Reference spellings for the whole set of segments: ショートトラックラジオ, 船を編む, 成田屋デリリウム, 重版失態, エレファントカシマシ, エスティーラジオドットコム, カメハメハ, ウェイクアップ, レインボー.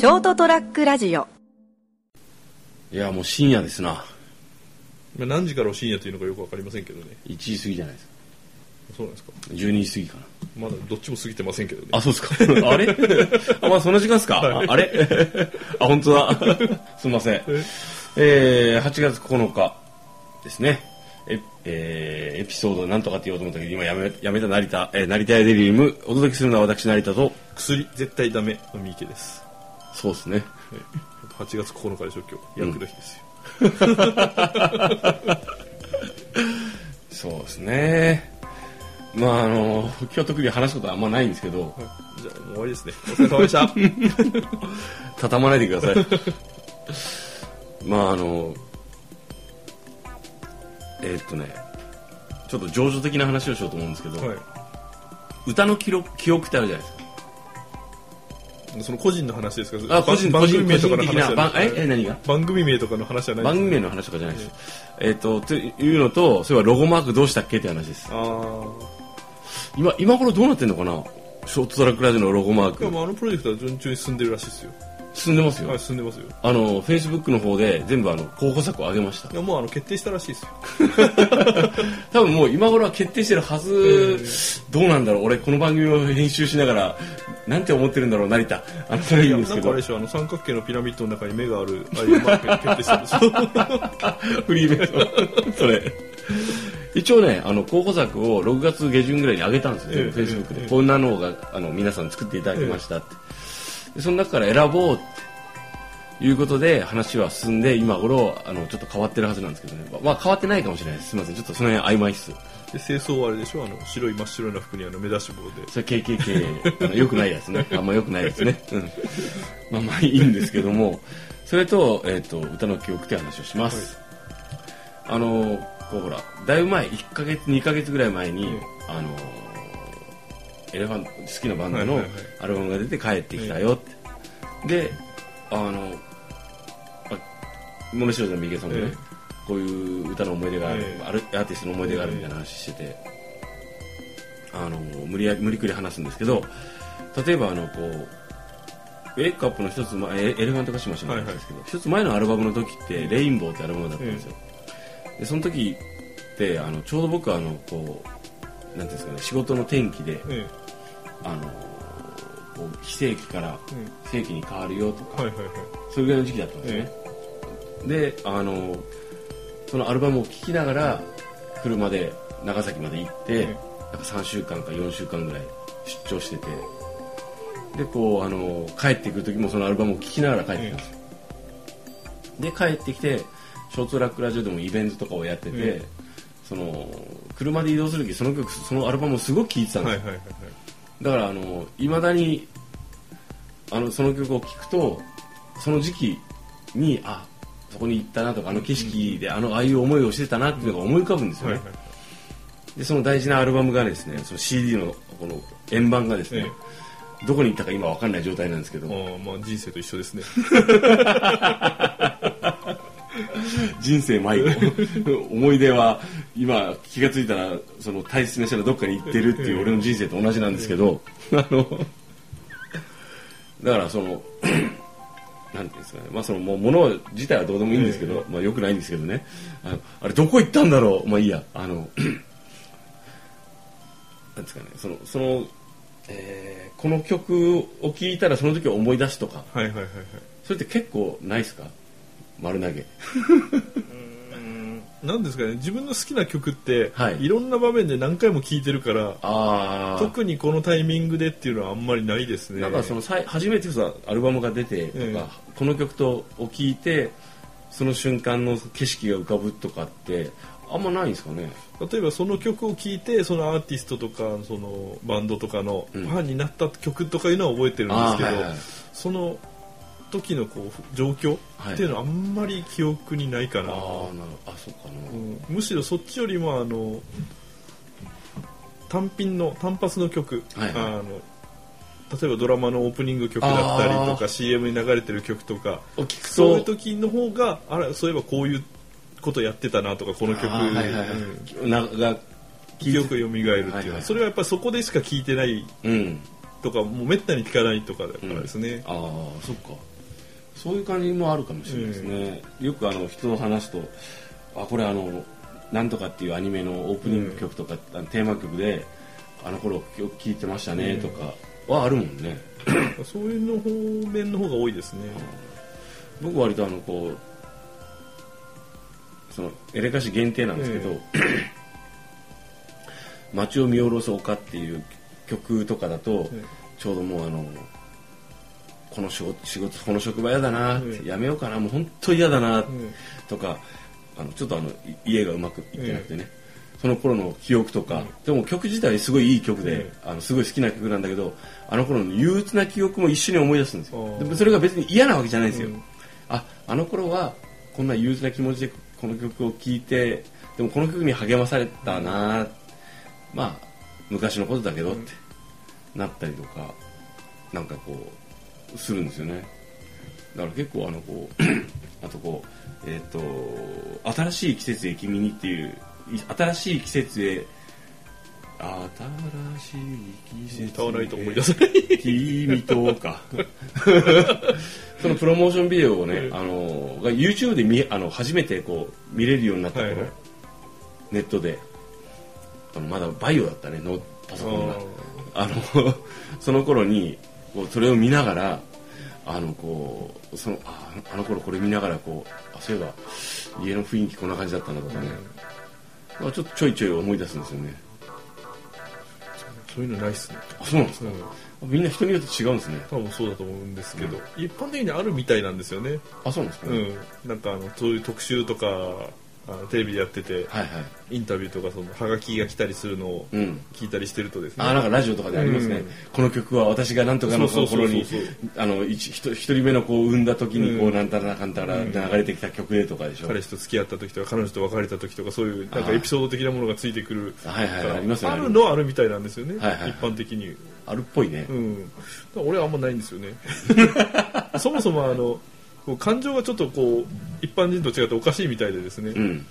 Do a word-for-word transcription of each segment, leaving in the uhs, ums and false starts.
ショートトラックラジオ。いやもう深夜ですな。何時から深夜というのかよく分かりませんけどね。いちじ過ぎじゃないですか。そうなんですか。じゅうにじ過ぎかな。まだどっちも過ぎてませんけどね。あ、そうですか。あれあ、まあ、その時間ですか、はい、あ, あれあ、本当だすみません。えー、はちがつここのかですね。え、えー、エピソードなんとかって言おうと思ったけど今や め, やめた成田、えー、成田屋デリリウム。お届けするのは私成田と薬絶対ダメの三池です。そうですね、はい、はちがつここのかでしょ今日。役の日ですよ、うん、そうですね。まああの今日特に話すことはあんまないんですけど、はい、じゃあもう終わりですね。お疲れ様でした畳まないでくださいまああのえーっとね、ちょっと情緒的な話をしようと思うんですけど、はい、歌の記録、記憶ってあるじゃないですか。その個人の話ですか。あ、個人、番組名とかの話じゃないですか。え、え、何が？番組名とかの話じゃないですか。番組名の話とかじゃないです。えーっと、というのと、それはロゴマークどうしたっけって話です。あ、今、今頃どうなってんのかな、ショートトラックラジオのロゴマーク。でもあのプロジェクトは順調に進んでるらしいですよ。進んでますよ。はい、進んでますよ。あの Facebook の方で全部あの候補作を上げました。いやもうあの決定したらしいですよ。多分もう今頃は決定してるはず、えー。どうなんだろう。俺この番組を編集しながらなんて思ってるんだろう成田。あのそれいいんですけど。なんかあれでしょ、あの三角形のピラミッドの中に目があるああいうマークが決定したんでしょ。フリーメイト。それ。一応ね、あの候補作をろくがつげじゅんぐらいに上げたんですよ。えー、Facebook で、えー、こんなのがあの皆さん作っていただきましたって。えーその中から選ぼうということで話は進んで今頃あのちょっと変わってるはずなんですけどね、まあ、変わってないかもしれないです。すみません、ちょっとその辺曖昧っす。で清掃はあれでしょ、あの白い真っ白な服にあの目出し帽で、それ ケーケーケー あのよくないやつね。あんまよくないやつね、うん、まあまあいいんですけども、それと、えーと、歌の記憶という話をします、はい、あのこうほらだいぶ前いっかげつにかげつぐらい前に、はい、あのエレファン好きなバンドのアルバムが出て帰ってきたよって、はいはいはい、であのもめしろさんの三池さんもね、えー、こういう歌の思い出がある、えー、あるアーティストの思い出があるみたいな話してて、あの無理や無理くり話すんですけど、例えばあのこうウェイクアップの一つ前、エレファントカシマシなんですけど、はいはい、一つ前のアルバムの時ってレインボーってアルバムだったんですよ、えー、でその時ってあのちょうど僕はあのこうなんていうんですかね、仕事の転機で、ええ、あのこう非正規から正規に変わるよとか、はいはいはい、それぐらいの時期だったんですね、ええ、であのそのアルバムを聴きながら車で長崎まで行って、ええ、なんかさんしゅうかんかよんしゅうかんぐらい出張してて、でこうあの帰ってくる時もそのアルバムを聴きながら帰ってきたんですよ、ええ、で帰ってきてショートトラックラジオでもイベントとかをやってて、ええ、その車で移動する時その曲そのアルバムをすごく聴いてたんですよ、はいはいはいはい、だからあの未だにあのその曲を聴くとその時期にあそこに行ったなとかあの景色であのああいう思いをしてたなっていうのが思い浮かぶんですよね、はいはいはい、でその大事なアルバムがですね、その シーディー のこの円盤がですね、ええ、どこに行ったか今分かんない状態なんですけど、あ、まあ、人生と一緒ですね人生迷子思い出は今気がついたらその大切な人がどっかに行ってるっていう俺の人生と同じなんですけどあのだからそのなんていうんですかね、まあそのもう物自体はどうでもいいんですけど、まあ良くないんですけどね、あのあれどこ行ったんだろう、まあいいや、あのなんですかね、そのそのえこの曲を聴いたらその時を思い出すとか、はいはいはいはい、それって結構ないですか。丸投げなんですかね、自分の好きな曲って、はい、いろんな場面で何回も聴いてるから、あ特にこのタイミングでっていうのはあんまりないですね。なんかその初めてさアルバムが出てとか、えー、この曲とを聴いてその瞬間の景色が浮かぶとかってあんまないんですかね。例えばその曲を聴いてそのアーティストとかそのバンドとかのファンになった曲とかいうのは覚えてるんですけど、うん、はいはい、その時のこう状況っていうのはあんまり記憶にないかな、はい、あなるあそうかな、うん、むしろそっちよりもあの単品の単発の曲、はいはい、あの例えばドラマのオープニング曲だったりとか シーエム に流れてる曲とかそういう時の方があれそういえばこういうことやってたなとかこの曲が記憶が蘇るっていう、はいはい、それはやっぱりそこでしか聴いてない、うんとかもうめったに聞かないとかだからですね、うん、ああそっか、そういう感じもあるかもしれないですね、うん、よくあの人の話とあこれあのなんとかっていうアニメのオープニング曲とか、うん、テーマ曲であの頃よく聴いてましたねとかはあるもんね、うん、そういうの方面の方が多いですね、うん、僕は割とあのこうそのエレカシ限定なんですけど、うん、街を見下ろす丘っていう曲とかだと、うん、ちょうどもうあのこの仕事、仕事この職場嫌だな、うん、やめようかなもう本当嫌だな、うん、とかあのちょっとあの家がうまくいってなくてね、うん、その頃の記憶とか、うん、でも曲自体すごいいい曲で、うん、あのすごい好きな曲なんだけどあの頃の憂鬱な記憶も一緒に思い出すんですよ。でもそれが別に嫌なわけじゃないんですよ、うん、あ、あの頃はこんな憂鬱な気持ちでこの曲を聴いてでもこの曲に励まされたな、まあ昔のことだけどってなったりとかなんかこうするんですよね。だから結構あのこうあとこうえっ、ー、と新しい季節へ君にっていう新しい季節へ新しい季節へ君とかそのプロモーションビデオをね、うん、あのが YouTube で見あの初めてこう見れるようになった頃、はいはい、ネットでまだバイオだったねのパソコンがあのその頃にこうそれを見ながらあのこうその あ, あの頃これ見ながらこうあそういえば家の雰囲気こんな感じだったんだとかね、うんまあ、ちょっとちょいちょい思い出すんですよね。そういうのないっすね。あそうなんですか、うん、みんな人によって違うんですね。多分そうだと思うんですけど、うん、一般的にあるみたいなんですよね。あそうなんですか、ねうん、なんかあのそういう特集とかテレビでやってて、はいはい、インタビューとかそのハガキが来たりするのを聞いたりしてるとですね、うん、あなんかラジオとかでありますね、うん、この曲は私がなんとかの頃に一人目の子を産んだ時にこう、うん、なんたらかんたら流れてきた曲でとかでしょ、うん、彼氏と付き合った時とか彼女と別れた時とかそういうなんかエピソード的なものがついてくるからあるのはあるみたいなんですよね、はいはいはい、一般的にあるっぽいね、うん、俺はあんまないんですよねそもそもあの感情がちょっとこう一般人と違っておかしいみたいでですね、うん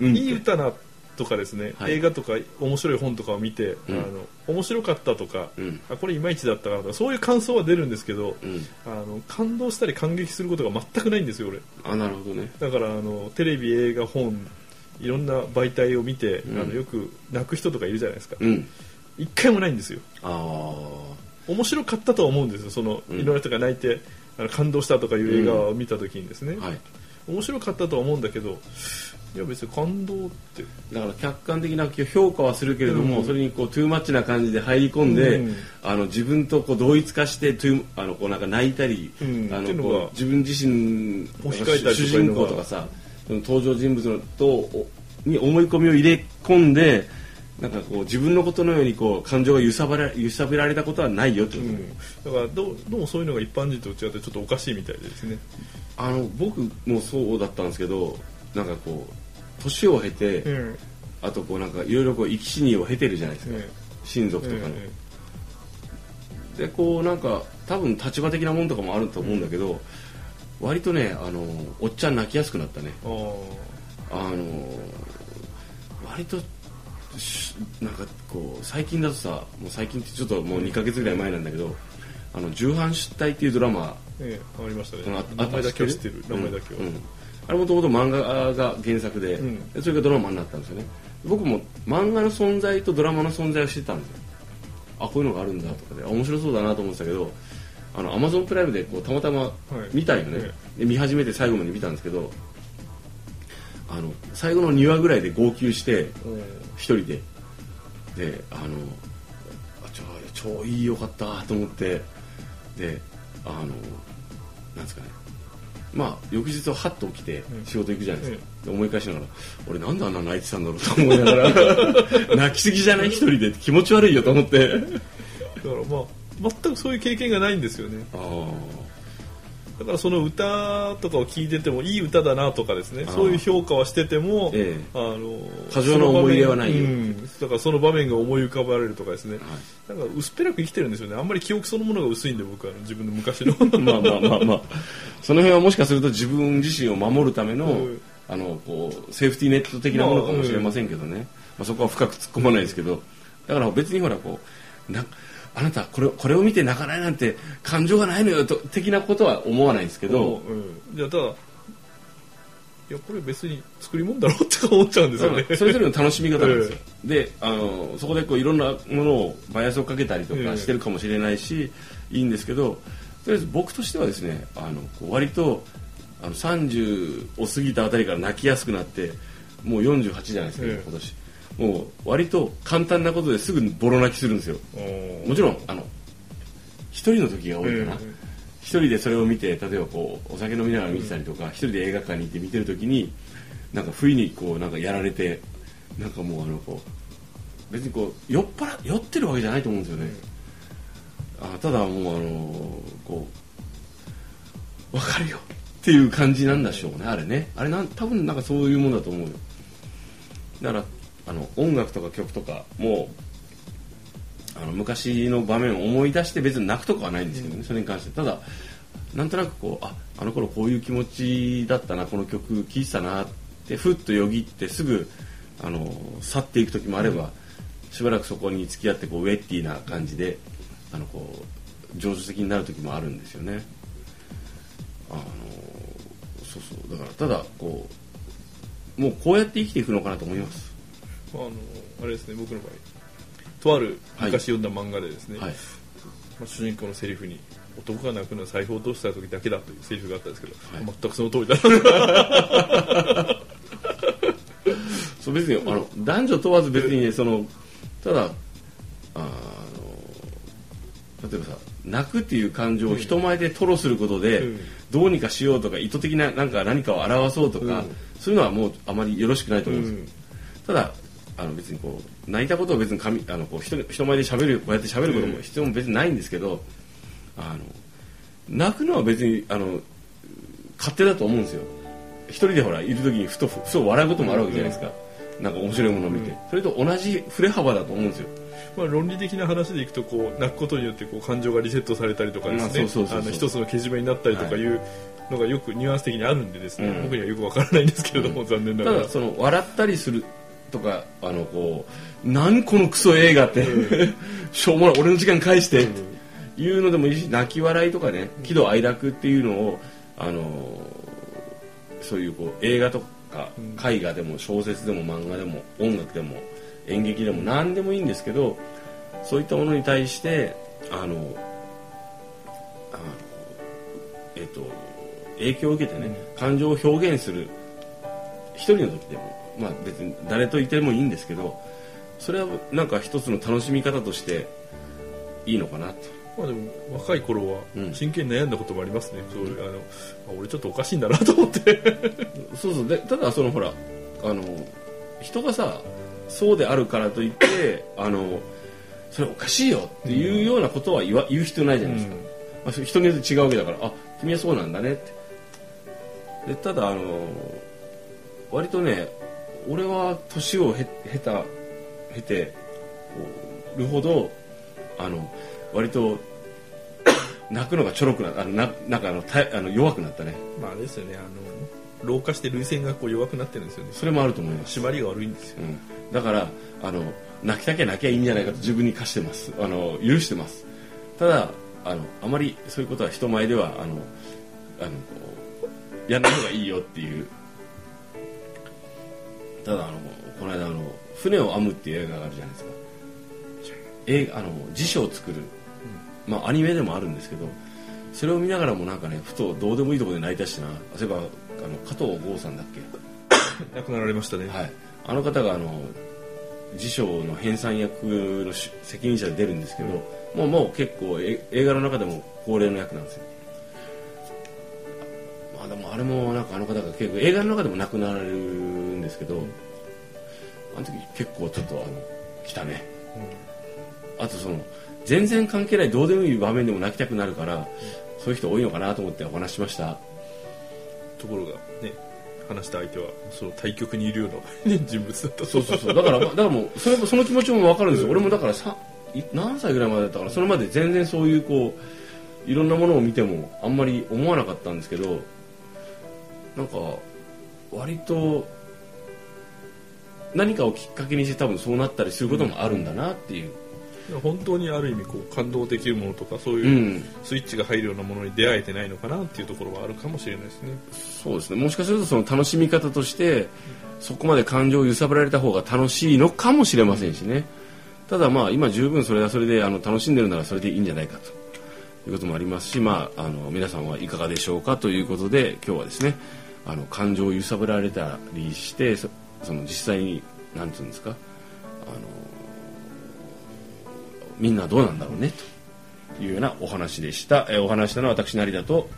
うん、いい歌なとかですね、はい、映画とか面白い本とかを見て、うん、あの面白かったとか、うん、あこれいまいちだったかなとかそういう感想は出るんですけど、うん、あの感動したり感激することが全くないんですよ俺。あなるほどね。だからあのテレビ映画本いろんな媒体を見て、うん、あのよく泣く人とかいるじゃないですか、うん、一回もないんですよ。あ面白かったとは思うんですよそのいろんな人が泣いて、うん感動したとかいう映画を見たときにですね、うんはい、面白かったとは思うんだけどいや別に感動ってだから客観的な評価はするけれども、うん、それにこうトゥーマッチな感じで入り込んで、うん、あの自分とこう同一化してトゥあのこうなんか泣いたり、うん、あのこう自分自身主人公とかさ登場人物のとに思い込みを入れ込んでなんかこう自分のことのようにこう感情が揺さぶら、揺さぶられたことはないよってこと、うん、だからどう、どうもそういうのが一般人と違ってちょっとおかしいみたいですね。あの僕もそうだったんですけどなんかこう年を経て、うん、あとこうなんかいろいろ生き死にを経てるじゃないですか、うん、親族とかの、うん、でこうなんか多分立場的なものとかもあると思うんだけど、うん、割とねあのおっちゃん泣きやすくなったね。ああの割となんかこう最近だとさもう最近ってちょっともうにかげつぐらい前なんだけどあの重版失態っていうドラマ、ええ、ありましたね。名前だけは知ってる名前だけは、うんうん、あれもともと漫画が原作 で,、うん、でそれがドラマになったんですよね。僕も漫画の存在とドラマの存在を知ってたんですよ。あこういうのがあるんだとかで面白そうだなと思ってたけどあの Amazon プライムでこうたまたま見たいのね、はい、で見始めて最後まで見たんですけどあの最後のにわぐらいで号泣して一、うん、人でであの超いいよかったと思ってであのなんですかねまあ翌日はハッと起きて仕事行くじゃないですか、うん、で思い返しながら俺なんであんな泣いてたんだろうと思いながら泣きすぎじゃない一人で気持ち悪いよと思ってだからまあ全くそういう経験がないんですよね。あだからその歌とかを聴いててもいい歌だなとかですねそういう評価はしてても、ええ、あの過剰な思い入れはないよ、うん、だからその場面が思い浮かばれるとかですね、はい、なんか薄っぺらく生きてるんですよね。あんまり記憶そのものが薄いんで僕は自分の昔のまあまあまあまあその辺はもしかすると自分自身を守るための、うん、あのこうセーフティーネット的なものかもしれませんけどね、まあうんまあ、そこは深く突っ込まないですけどだから別にほらこうなあなたこ れ, これを見て泣かないなんて感情がないのよと的なことは思わないんですけど、じゃあただいやこれ別に作り物だろうって思っちゃうんですよね。それぞれの楽しみ方なんですよ、えー、であのそこでこういろんなものをバイアスをかけたりとかしてるかもしれないし、えー、いいんですけど、とりあえず僕としてはですね、あのこう割とあのさんじゅうを過ぎたあたりから泣きやすくなって、もうよんじゅうはちじゃないですか、ねえー、今年もう割と簡単なことですぐボロ泣きするんですよ。もちろんあの一人の時が多いかな、えー一人でそれを見て、例えばこうお酒飲みながら見てたりとか、うん、一人で映画館に行って見てるときになんか不意にこうなんかやられて、なんかもうあのこう別にこう酔っ払酔ってるわけじゃないと思うんですよね、うん、あただもうあのこう分かるよっていう感じなんだしょうね、あれね、あれなん多分なんかそういうもんだと思うよ。だからあの音楽とか曲とかもあの昔の場面を思い出して別に泣くとかはないんですけどね、うん、それに関してただなんとなくこう あ, あの頃こういう気持ちだったな、この曲聴いてたなってふっとよぎってすぐあの去っていく時もあれば、うん、しばらくそこに付き合ってこうウェッティな感じであのこう情緒的になる時もあるんですよね。あのそうそうだからただこうもうこうやって生きていくのかなと思います。あのあれですね、僕の場合とある昔読んだ漫画でですね、はいはい、まあ、主人公のセリフに男が泣くのは財布を落とした時だけだというセリフがあったんですけど、はい、全くその通りだそう別にあの男女問わず別に、ね、そのただあの例えばさ泣くっていう感情を人前で吐露することで、うん、どうにかしようとか意図的ななんか何かを表そうとか、うん、そういうのはもうあまりよろしくないと思うんですよ、うん、ただあの別にこう泣いたことを別にあのこう 人, 人前で喋るこうやって喋ることも必要も別にないんですけど、うん、あの泣くのは別にあの勝手だと思うんですよ。一人でほらいる時にふとふと笑うこともあるわけじゃないですか、うん、なんか面白いものを見て、うん、それと同じ振れ幅だと思うんですよ。まあ、論理的な話でいくとこう泣くことによってこう感情がリセットされたりとかですね、一つのけじめになったりとかいう、はい、のがよくニュアンス的にあるんでですね、うん、僕にはよくわからないんですけれども、うん、残念ながらただその笑ったりするとかあのこう何このクソ映画って、うん、しょうもない俺の時間返してっていうのでもいいし、泣き笑いとかね、喜怒哀楽っていうのをあのそういうこう映画とか絵画でも小説でも漫画でも音楽でも演劇でも何でもいいんですけど、そういったものに対してあのあのえっと影響を受けてね、感情を表現する一人の時でも。まあ、別に誰といてもいいんですけど、それはなんか一つの楽しみ方としていいのかなと。まあ、でも若い頃は真剣に悩んだこともありますね、うん、そうあのあ俺ちょっとおかしいんだなと思ってそうそうで、ただそのほらあの人がさそうであるからといってあのそれおかしいよっていうようなことは 言, わ言う必要ないじゃないですか、うん、まあ、人によって違うわけだから、あ君はそうなんだねって。でただあの割とね俺は年を経た経てるほどあの割と泣くのがちょろくなあのななんかあのあの弱くなったね。まあですよね、あの老化して涙腺がこう弱くなってるんですよね。それもあると思います。締まりが悪いんですよ、うん、だからあの泣きたきゃ泣きゃいいんじゃないかと自分に課してます、あの許してます。ただあのあまりそういうことは人前ではあのあのこうやらない方がいいよっていう。ただあのこの間あの船を編むっていう映画があるじゃないですか、映画あの辞書を作る、うん、まあアニメでもあるんですけど、それを見ながらもなんかねふとどうでもいいところで泣いたしな。そういえばあの加藤剛さんだっけ亡くなられましたね、はい、あの方があの辞書の編纂役の責任者で出るんですけど、うん、もうもう結構え映画の中でも恒例の役なんですよ。まあでもあれもなんかあの方が結構映画の中でも亡くなられるですけど、あの時結構ちょっとあの来たね、うん、あとその全然関係ないどうでもいい場面でも泣きたくなるから、うん、そういう人多いのかなと思ってお話しました。ところがね話した相手はその対局にいるような、ね、人物だった。そうそうそうだからだからもうそれもその気持ちも分かるんですよ、うん、俺もだからさ何歳ぐらいまでだったからそれまで全然そういうこういろんなものを見てもあんまり思わなかったんですけど、なんか割と何かをきっかけにして多分そうなったりすることもあるんだなっていう、本当にある意味こう感動できるものとかそういうスイッチが入るようなものに出会えてないのかなっていうところはあるかもしれないですね。そうですね。もしかするとその楽しみ方としてそこまで感情を揺さぶられた方が楽しいのかもしれませんしね、うん、ただまあ今十分それはそれであの楽しんでるならそれでいいんじゃないかということもありますし、まあ、あの皆さんはいかがでしょうかということで今日はですねあの感情を揺さぶられたりしてその実際に何て言うんですかあのみんなどうなんだろうねというようなお話でした。えお話したのは私なりだと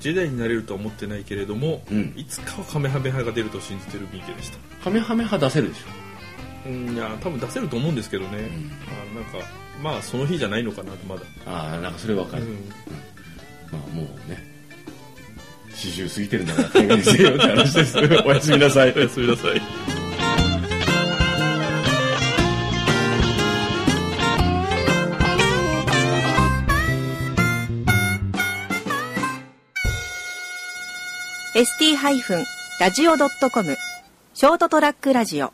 時代になれるとは思ってないけれども、うん、いつかはカメハメハが出ると信じてるミケでした。カメハメハ出せるでしょ。うんいや多分出せると思うんですけどね、うん、あなんかまあその日じゃないのかなとまだあなんかそれわかる、うんうん、まあもうね四十過ぎてるなら大変ですよって話ですおやすみなさいおやすみなさい。エスティー ラジオ ドットコム ショートトラックラジオ